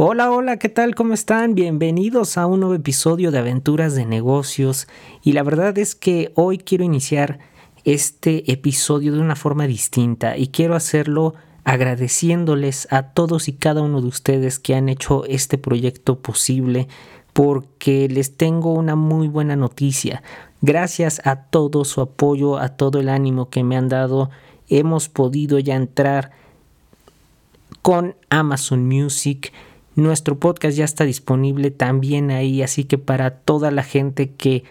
Hola, hola, ¿qué tal? ¿Cómo están? Bienvenidos a un nuevo episodio de Aventuras de Negocios. Y la verdad es que hoy quiero iniciar este episodio de una forma distinta y quiero hacerlo agradeciéndoles a todos y cada uno de ustedes que han hecho este proyecto posible, porque les tengo una muy buena noticia. Gracias a todo su apoyo, a todo el ánimo que me han dado, hemos podido ya entrar con Amazon Music. Nuestro podcast ya está disponible también ahí, así que para toda la gente que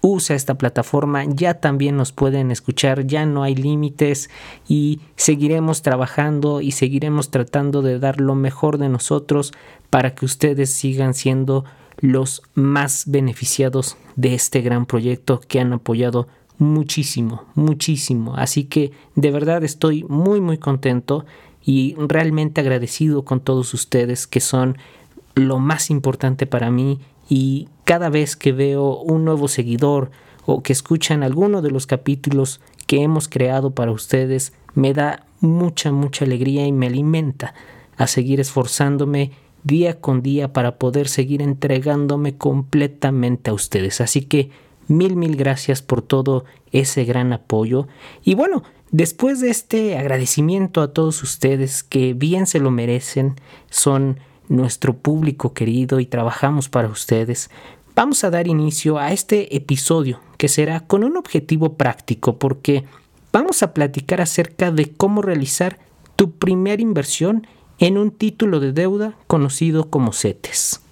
usa esta plataforma ya también nos pueden escuchar, ya no hay límites y seguiremos trabajando y seguiremos tratando de dar lo mejor de nosotros para que ustedes sigan siendo los más beneficiados de este gran proyecto que han apoyado muchísimo, muchísimo. Así que de verdad estoy muy contento y realmente agradecido con todos ustedes que son lo más importante para mí, y cada vez que veo un nuevo seguidor o que escuchan alguno de los capítulos que hemos creado para ustedes, me da mucha alegría y me alimenta a seguir esforzándome día con día para poder seguir entregándome completamente a ustedes. Así que mil gracias por todo ese gran apoyo. Y bueno, después de este agradecimiento a todos ustedes que bien se lo merecen, son nuestro público querido y trabajamos para ustedes, vamos a dar inicio a este episodio que será con un objetivo práctico, porque vamos a platicar acerca de cómo realizar tu primera inversión en un título de deuda conocido como CETES.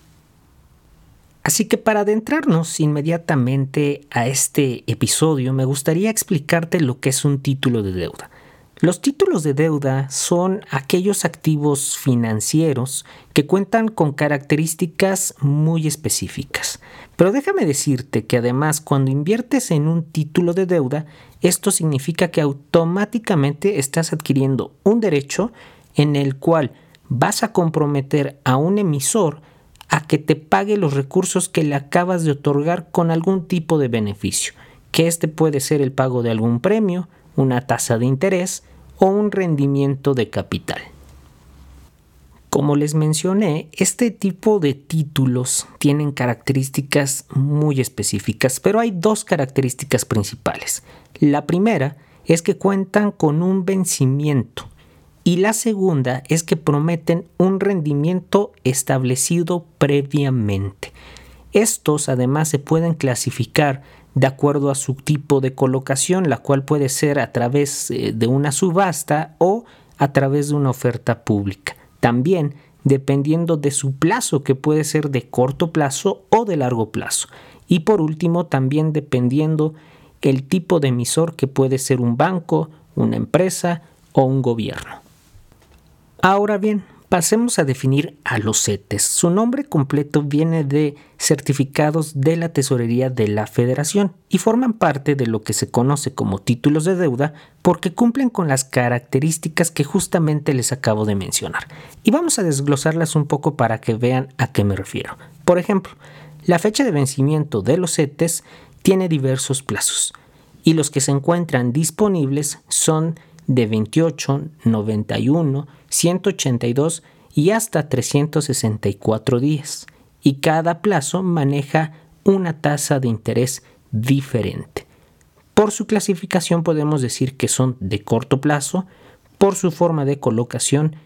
Así que para adentrarnos inmediatamente a este episodio, me gustaría explicarte lo que es un título de deuda. Los títulos de deuda son aquellos activos financieros que cuentan con características muy específicas. Pero déjame decirte que además cuando inviertes en un título de deuda, esto significa que automáticamente estás adquiriendo un derecho en el cual vas a comprometer a un emisor a que te pague los recursos que le acabas de otorgar con algún tipo de beneficio, que este puede ser el pago de algún premio, una tasa de interés o un rendimiento de capital. Como les mencioné, este tipo de títulos tienen características muy específicas, pero hay dos características principales. La primera es que cuentan con un vencimiento, y la segunda es que prometen un rendimiento establecido previamente. Estos además se pueden clasificar de acuerdo a su tipo de colocación, la cual puede ser a través de una subasta o a través de una oferta pública. También dependiendo de su plazo, que puede ser de corto plazo o de largo plazo. Y por último, también dependiendo el tipo de emisor, que puede ser un banco, una empresa o un gobierno. Ahora bien, pasemos a definir a los CETES. Su nombre completo viene de Certificados de la Tesorería de la Federación y forman parte de lo que se conoce como títulos de deuda porque cumplen con las características que justamente les acabo de mencionar. Y vamos a desglosarlas un poco para que vean a qué me refiero. Por ejemplo, la fecha de vencimiento de los CETES tiene diversos plazos y los que se encuentran disponibles son de 28, 91, 182 y hasta 364 días, y cada plazo maneja una tasa de interés diferente. Por su clasificación podemos decir que son de corto plazo, por su forma de colocación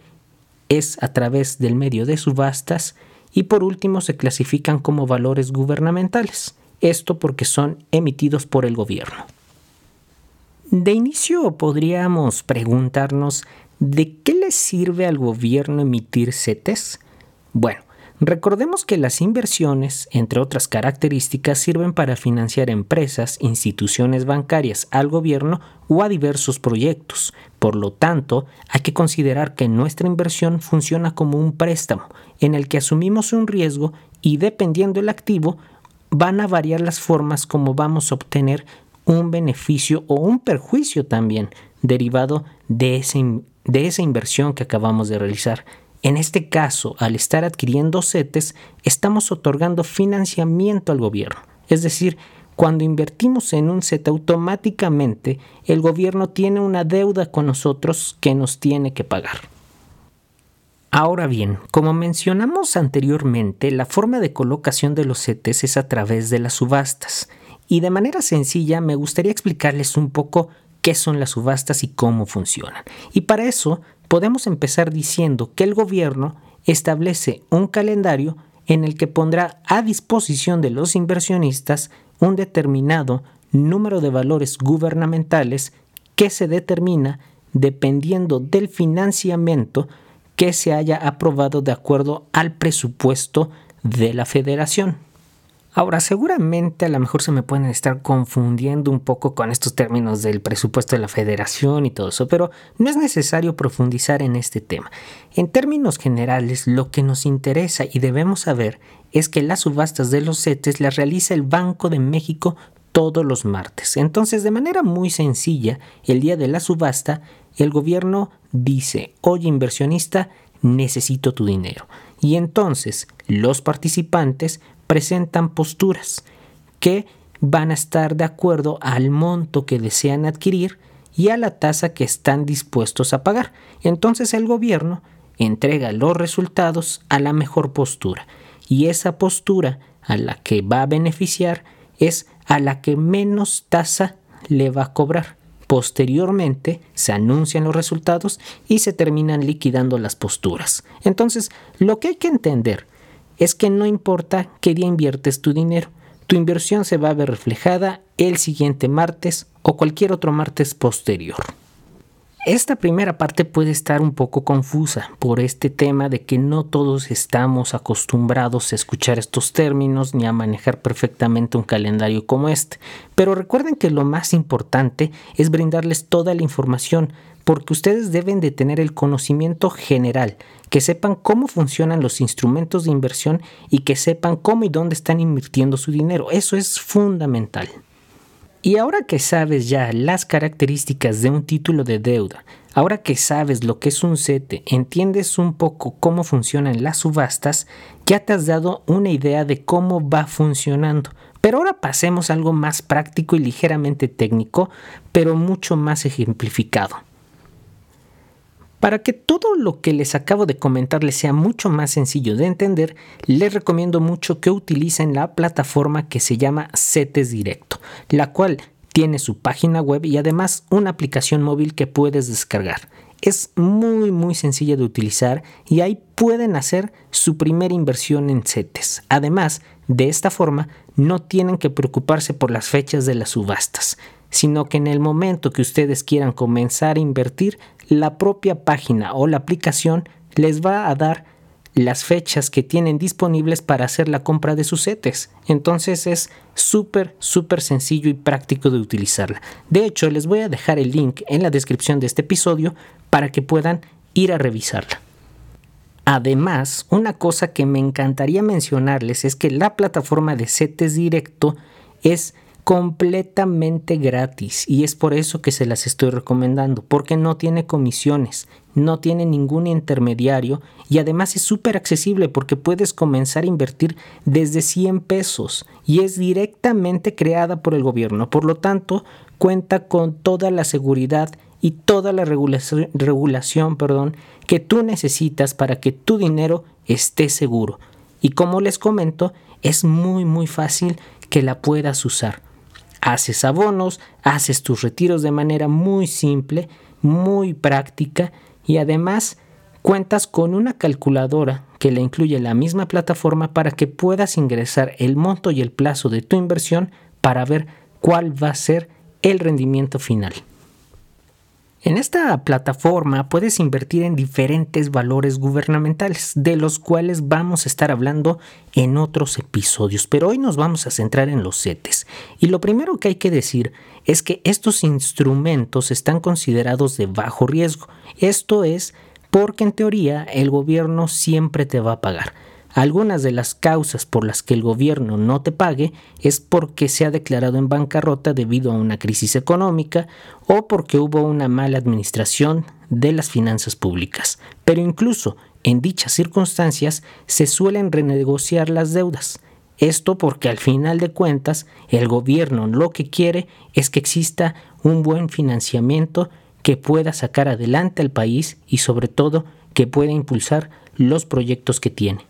es a través del medio de subastas y por último se clasifican como valores gubernamentales, esto porque son emitidos por el gobierno. De inicio podríamos preguntarnos, ¿de qué le sirve al gobierno emitir CETES? Bueno, recordemos que las inversiones, entre otras características, sirven para financiar empresas, instituciones bancarias, al gobierno o a diversos proyectos. Por lo tanto, hay que considerar que nuestra inversión funciona como un préstamo, en el que asumimos un riesgo y dependiendo del activo, van a variar las formas como vamos a obtener un beneficio o un perjuicio también derivado de esa inversión que acabamos de realizar. En este caso, al estar adquiriendo CETES, estamos otorgando financiamiento al gobierno. Es decir, cuando invertimos en un CETE, automáticamente el gobierno tiene una deuda con nosotros que nos tiene que pagar. Ahora bien, como mencionamos anteriormente, la forma de colocación de los CETES es a través de las subastas, y de manera sencilla me gustaría explicarles un poco qué son las subastas y cómo funcionan. Y para eso podemos empezar diciendo que el gobierno establece un calendario en el que pondrá a disposición de los inversionistas un determinado número de valores gubernamentales que se determina dependiendo del financiamiento que se haya aprobado de acuerdo al presupuesto de la Federación. Ahora, seguramente a lo mejor se me pueden estar confundiendo un poco con estos términos del presupuesto de la Federación y todo eso, pero no es necesario profundizar en este tema. En términos generales, lo que nos interesa y debemos saber es que las subastas de los CETES las realiza el Banco de México todos los martes. Entonces, de manera muy sencilla, el día de la subasta, el gobierno dice: oye, inversionista, necesito tu dinero. Y entonces los participantes presentan posturas que van a estar de acuerdo al monto que desean adquirir y a la tasa que están dispuestos a pagar. Entonces el gobierno entrega los resultados a la mejor postura, y esa postura a la que va a beneficiar es a la que menos tasa le va a cobrar. Posteriormente se anuncian los resultados y se terminan liquidando las posturas. Entonces, lo que hay que entender es que no importa qué día inviertes tu dinero, tu inversión se va a ver reflejada el siguiente martes o cualquier otro martes posterior. Esta primera parte puede estar un poco confusa por este tema de que no todos estamos acostumbrados a escuchar estos términos ni a manejar perfectamente un calendario como este. Pero recuerden que lo más importante es brindarles toda la información, porque ustedes deben de tener el conocimiento general, que sepan cómo funcionan los instrumentos de inversión y que sepan cómo y dónde están invirtiendo su dinero. Eso es fundamental. Y ahora que sabes ya las características de un título de deuda, ahora que sabes lo que es un CETE, entiendes un poco cómo funcionan las subastas, ya te has dado una idea de cómo va funcionando. Pero ahora pasemos a algo más práctico y ligeramente técnico, pero mucho más ejemplificado. Para que todo lo que les acabo de comentar les sea mucho más sencillo de entender, les recomiendo mucho que utilicen la plataforma que se llama CETES Directo, la cual tiene su página web y además una aplicación móvil que puedes descargar. Es muy sencilla de utilizar y ahí pueden hacer su primera inversión en CETES. Además, de esta forma no tienen que preocuparse por las fechas de las subastas, sino que en el momento que ustedes quieran comenzar a invertir, la propia página o la aplicación les va a dar las fechas que tienen disponibles para hacer la compra de sus CETES. Entonces es súper sencillo y práctico de utilizarla. De hecho, les voy a dejar el link en la descripción de este episodio para que puedan ir a revisarla. Además, una cosa que me encantaría mencionarles es que la plataforma de CETES Directo es completamente gratis, y es por eso que se las estoy recomendando, porque no tiene comisiones, no tiene ningún intermediario y además es súper accesible porque puedes comenzar a invertir desde 100 pesos y es directamente creada por el gobierno. Por lo tanto, cuenta con toda la seguridad y toda la regulación que tú necesitas para que tu dinero esté seguro. Y como les comento, es muy fácil que la puedas usar. Haces abonos, haces tus retiros de manera muy simple, muy práctica, y además cuentas con una calculadora que le incluye la misma plataforma para que puedas ingresar el monto y el plazo de tu inversión para ver cuál va a ser el rendimiento final. En esta plataforma puedes invertir en diferentes valores gubernamentales, de los cuales vamos a estar hablando en otros episodios, pero hoy nos vamos a centrar en los CETES. Y lo primero que hay que decir es que estos instrumentos están considerados de bajo riesgo. Esto es porque en teoría el gobierno siempre te va a pagar. Algunas de las causas por las que el gobierno no te pague es porque se ha declarado en bancarrota debido a una crisis económica o porque hubo una mala administración de las finanzas públicas. Pero incluso en dichas circunstancias se suelen renegociar las deudas. Esto porque al final de cuentas el gobierno lo que quiere es que exista un buen financiamiento que pueda sacar adelante al país y sobre todo que pueda impulsar los proyectos que tiene.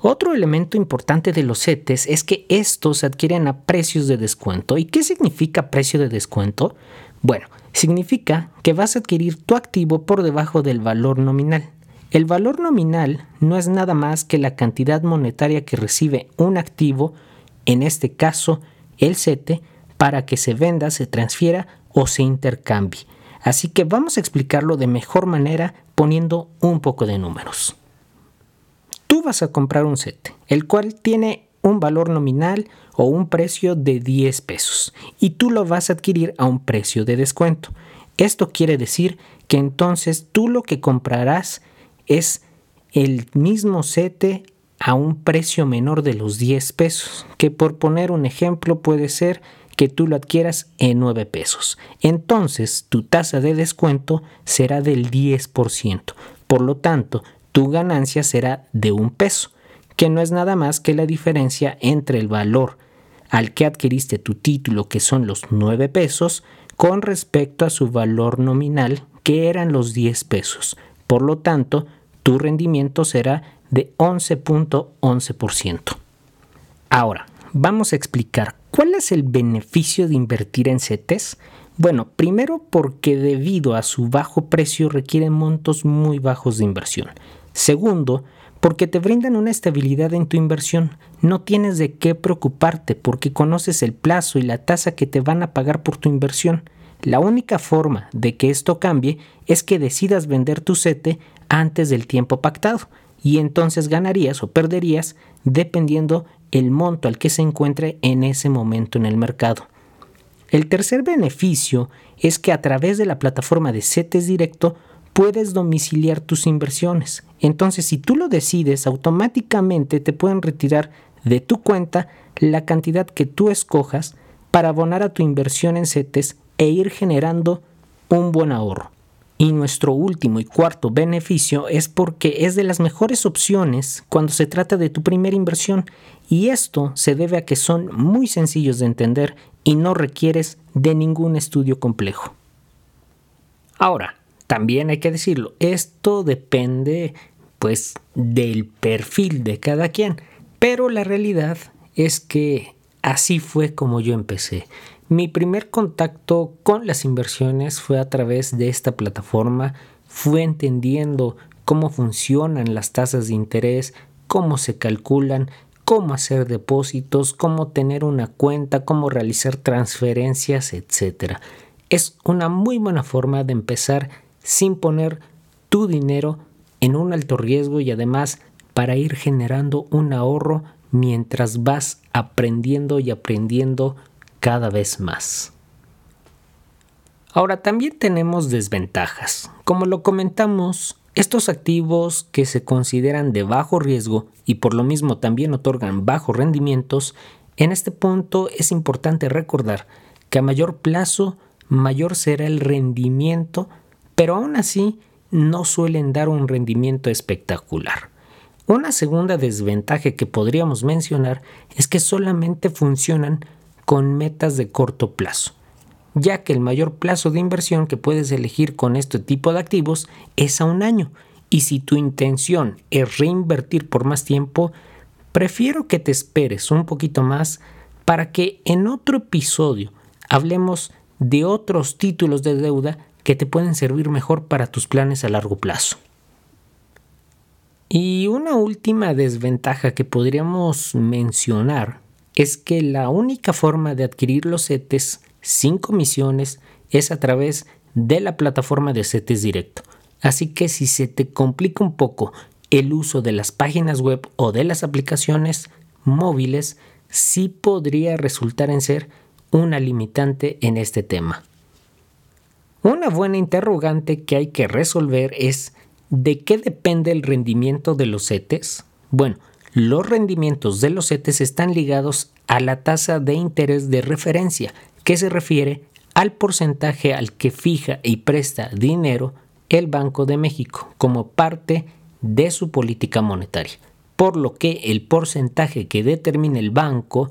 Otro elemento importante de los CETES es que estos se adquieren a precios de descuento. ¿Y qué significa precio de descuento? Bueno, significa que vas a adquirir tu activo por debajo del valor nominal. El valor nominal no es nada más que la cantidad monetaria que recibe un activo, en este caso el CETE, para que se venda, se transfiera o se intercambie. Así que vamos a explicarlo de mejor manera poniendo un poco de números. Tú vas a comprar un CETE, el cual tiene un valor nominal o un precio de 10 pesos y tú lo vas a adquirir a un precio de descuento. Esto quiere decir que entonces tú lo que comprarás es el mismo CETE a un precio menor de los 10 pesos, que por poner un ejemplo puede ser que tú lo adquieras en 9 pesos. Entonces tu tasa de descuento será del 10%, por lo tanto tu ganancia será de 1 peso, que no es nada más que la diferencia entre el valor al que adquiriste tu título, que son los 9 pesos, con respecto a su valor nominal, que eran los 10 pesos. Por lo tanto, tu rendimiento será de 11.11%. Ahora, vamos a explicar cuál es el beneficio de invertir en CETES. Bueno, primero porque debido a su bajo precio requieren montos muy bajos de inversión. Segundo, porque te brindan una estabilidad en tu inversión. No tienes de qué preocuparte porque conoces el plazo y la tasa que te van a pagar por tu inversión. La única forma de que esto cambie es que decidas vender tu CETE antes del tiempo pactado y entonces ganarías o perderías dependiendo el monto al que se encuentre en ese momento en el mercado. El tercer beneficio es que a través de la plataforma de CETES Directo puedes domiciliar tus inversiones. Entonces, si tú lo decides, automáticamente te pueden retirar de tu cuenta la cantidad que tú escojas para abonar a tu inversión en CETES e ir generando un buen ahorro. Y nuestro último y cuarto beneficio es porque es de las mejores opciones cuando se trata de tu primera inversión, y esto se debe a que son muy sencillos de entender y no requieres de ningún estudio complejo. Ahora, también hay que decirlo, esto depende pues del perfil de cada quien, pero la realidad es que así fue como yo empecé. Mi primer contacto con las inversiones fue a través de esta plataforma, fue entendiendo cómo funcionan las tasas de interés, cómo se calculan, cómo hacer depósitos, cómo tener una cuenta, cómo realizar transferencias, etc. Es una muy buena forma de empezar sin poner tu dinero en un alto riesgo y además para ir generando un ahorro mientras vas aprendiendo y aprendiendo cada vez más. Ahora, también tenemos desventajas. Como lo comentamos, estos activos que se consideran de bajo riesgo y por lo mismo también otorgan bajos rendimientos, en este punto es importante recordar que a mayor plazo, mayor será el rendimiento, pero aún así no suelen dar un rendimiento espectacular. Una segunda desventaja que podríamos mencionar es que solamente funcionan con metas de corto plazo, ya que el mayor plazo de inversión que puedes elegir con este tipo de activos es a un año, y si tu intención es reinvertir por más tiempo, prefiero que te esperes un poquito más para que en otro episodio hablemos de otros títulos de deuda que te pueden servir mejor para tus planes a largo plazo. Y una última desventaja que podríamos mencionar es que la única forma de adquirir los CETES sin comisiones es a través de la plataforma de CETES Directo. Así que si se te complica un poco el uso de las páginas web o de las aplicaciones móviles, sí podría resultar en ser una limitante en este tema. Una buena interrogante que hay que resolver es ¿de qué depende el rendimiento de los CETES? Bueno, los rendimientos de los CETES están ligados a la tasa de interés de referencia, que se refiere al porcentaje al que fija y presta dinero el Banco de México como parte de su política monetaria, por lo que el porcentaje que determine el banco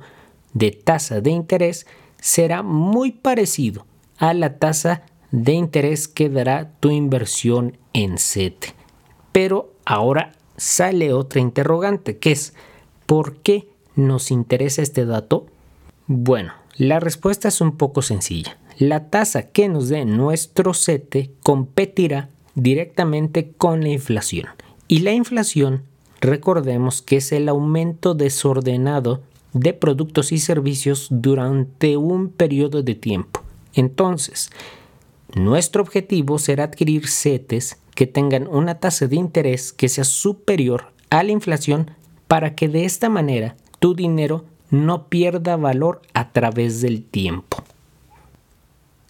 de tasa de interés será muy parecido a la tasa de interés que dará tu inversión en CETE. Pero ahora sale otra interrogante, que es ¿por qué nos interesa este dato? Bueno, la respuesta es un poco sencilla. La tasa que nos dé nuestro CETE competirá directamente con la inflación. Y la inflación, recordemos que es el aumento desordenado de productos y servicios durante un periodo de tiempo. Entonces, nuestro objetivo será adquirir CETES que tengan una tasa de interés que sea superior a la inflación para que de esta manera tu dinero no pierda valor a través del tiempo.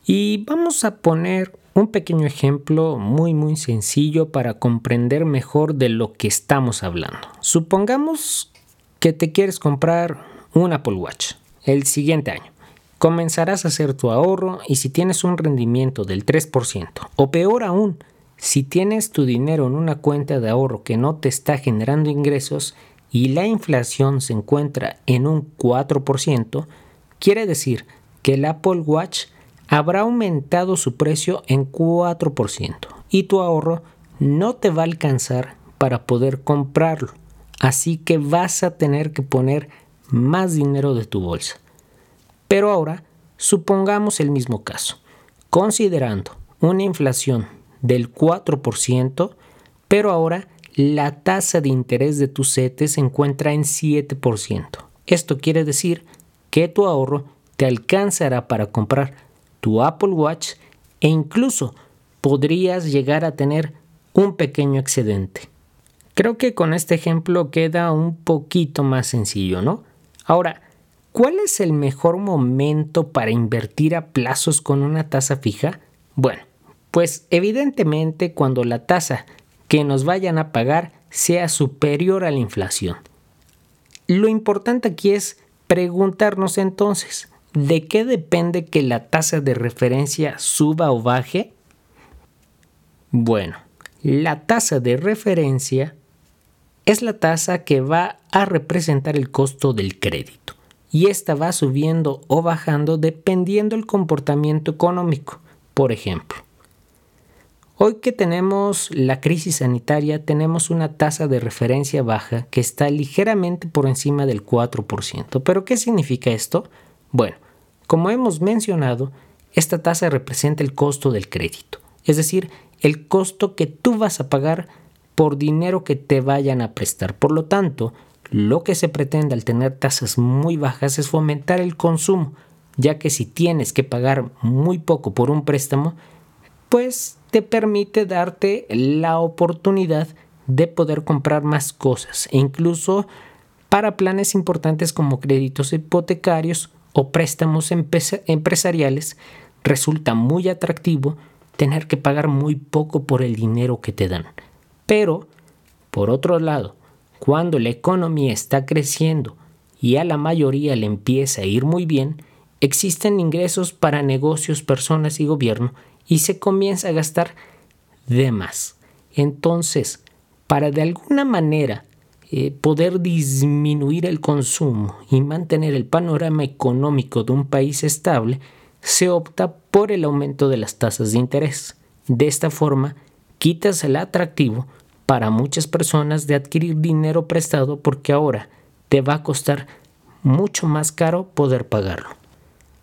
Y vamos a poner un pequeño ejemplo muy sencillo para comprender mejor de lo que estamos hablando. Supongamos que te quieres comprar un Apple Watch el siguiente año. Comenzarás a hacer tu ahorro y si tienes un rendimiento del 3% o peor aún, si tienes tu dinero en una cuenta de ahorro que no te está generando ingresos y la inflación se encuentra en un 4%, quiere decir que el Apple Watch habrá aumentado su precio en 4% y tu ahorro no te va a alcanzar para poder comprarlo. Así que vas a tener que poner más dinero de tu bolsa. Pero ahora, supongamos el mismo caso, considerando una inflación del 4%, pero ahora la tasa de interés de tu CETES se encuentra en 7%. Esto quiere decir que tu ahorro te alcanzará para comprar tu Apple Watch e incluso podrías llegar a tener un pequeño excedente. Creo que con este ejemplo queda un poquito más sencillo, ¿no? Ahora, ¿cuál es el mejor momento para invertir a plazos con una tasa fija? Bueno, pues evidentemente cuando la tasa que nos vayan a pagar sea superior a la inflación. Lo importante aquí es preguntarnos entonces, ¿de qué depende que la tasa de referencia suba o baje? Bueno, la tasa de referencia es la tasa que va a representar el costo del crédito y esta va subiendo o bajando dependiendo del comportamiento económico. Por ejemplo, hoy que tenemos la crisis sanitaria, tenemos una tasa de referencia baja que está ligeramente por encima del 4%. ¿Pero qué significa esto? Bueno, como hemos mencionado, esta tasa representa el costo del crédito, es decir, el costo que tú vas a pagar por dinero que te vayan a prestar. Por lo tanto, lo que se pretende al tener tasas muy bajas es fomentar el consumo, ya que si tienes que pagar muy poco por un préstamo, pues te permite darte la oportunidad de poder comprar más cosas e incluso para planes importantes como créditos hipotecarios o préstamos empresariales resulta muy atractivo tener que pagar muy poco por el dinero que te dan. Pero, por otro lado, cuando la economía está creciendo y a la mayoría le empieza a ir muy bien, existen ingresos para negocios, personas y gobierno y se comienza a gastar de más. Entonces, para de alguna manera poder disminuir el consumo y mantener el panorama económico de un país estable, se opta por el aumento de las tasas de interés. De esta forma, quitas el atractivo para muchas personas de adquirir dinero prestado porque ahora te va a costar mucho más caro poder pagarlo.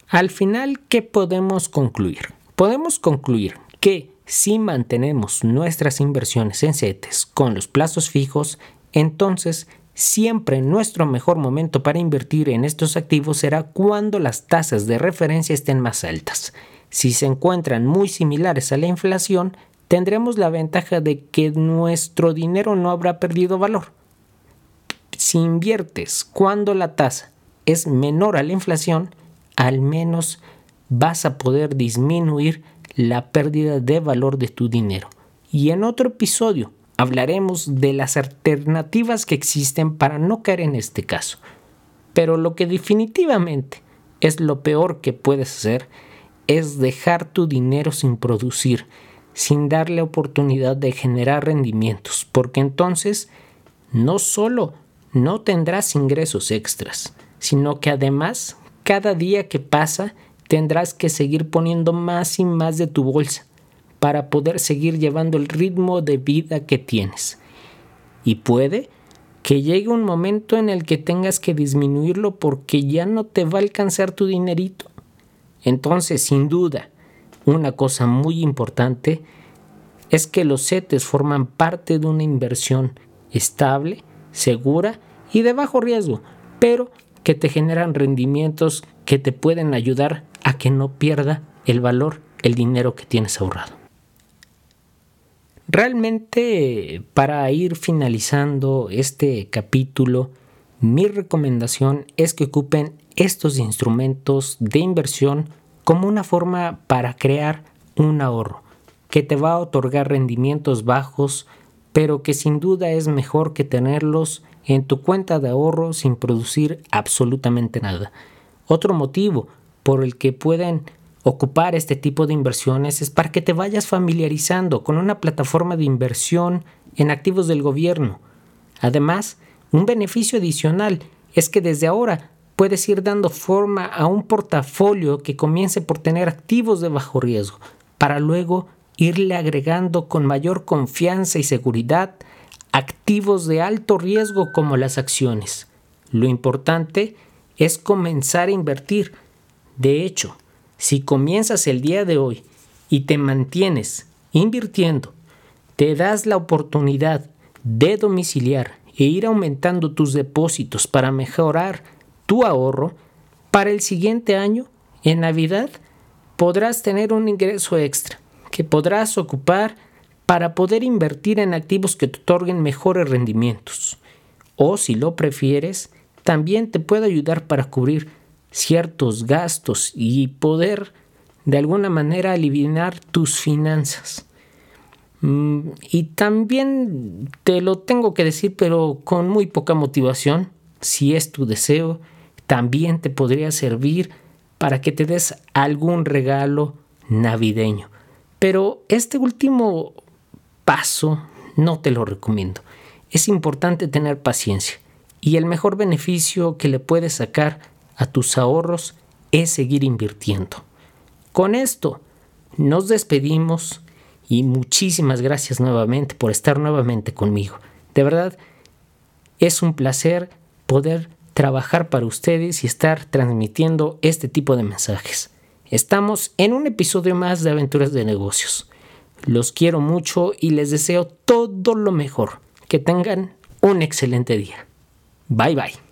Al final, ¿qué podemos concluir? Podemos concluir que si mantenemos nuestras inversiones en CETES con los plazos fijos, entonces siempre nuestro mejor momento para invertir en estos activos será cuando las tasas de referencia estén más altas. Si se encuentran muy similares a la inflación, tendremos la ventaja de que nuestro dinero no habrá perdido valor. Si inviertes cuando la tasa es menor a la inflación, al menos vas a poder disminuir la pérdida de valor de tu dinero. Y en otro episodio hablaremos de las alternativas que existen para no caer en este caso. Pero lo que definitivamente es lo peor que puedes hacer es dejar tu dinero sin producir, sin darle oportunidad de generar rendimientos, porque entonces no solo no tendrás ingresos extras, sino que además cada día que pasa tendrás que seguir poniendo más y más de tu bolsa para poder seguir llevando el ritmo de vida que tienes. Y puede que llegue un momento en el que tengas que disminuirlo porque ya no te va a alcanzar tu dinerito. Entonces, sin duda, una cosa muy importante es que los CETES forman parte de una inversión estable, segura y de bajo riesgo, pero que te generan rendimientos que te pueden ayudar a que no pierda el valor, el dinero que tienes ahorrado. Realmente, para ir finalizando este capítulo, mi recomendación es que ocupen estos instrumentos de inversión como una forma para crear un ahorro que te va a otorgar rendimientos bajos, pero que sin duda es mejor que tenerlos en tu cuenta de ahorro sin producir absolutamente nada. Otro motivo por el que pueden ocupar este tipo de inversiones es para que te vayas familiarizando con una plataforma de inversión en activos del gobierno. Además, un beneficio adicional es que desde ahora puedes ir dando forma a un portafolio que comience por tener activos de bajo riesgo, para luego irle agregando con mayor confianza y seguridad activos de alto riesgo como las acciones. Lo importante es comenzar a invertir. De hecho, si comienzas el día de hoy y te mantienes invirtiendo, te das la oportunidad de domiciliar e ir aumentando tus depósitos para mejorar tu ahorro. Para el siguiente año, en Navidad, podrás tener un ingreso extra que podrás ocupar para poder invertir en activos que te otorguen mejores rendimientos. O si lo prefieres, también te puede ayudar para cubrir ciertos gastos y poder de alguna manera aliviar tus finanzas. Y también te lo tengo que decir, pero con muy poca motivación, si es tu deseo, también te podría servir para que te des algún regalo navideño. Pero este último paso no te lo recomiendo. Es importante tener paciencia y el mejor beneficio que le puedes sacar a tus ahorros es seguir invirtiendo. Con esto nos despedimos y muchísimas gracias nuevamente por estar nuevamente conmigo. De verdad, es un placer poder trabajar para ustedes y estar transmitiendo este tipo de mensajes. Estamos en un episodio más de Aventuras de Negocios. Los quiero mucho y les deseo todo lo mejor. Que tengan un excelente día. Bye bye.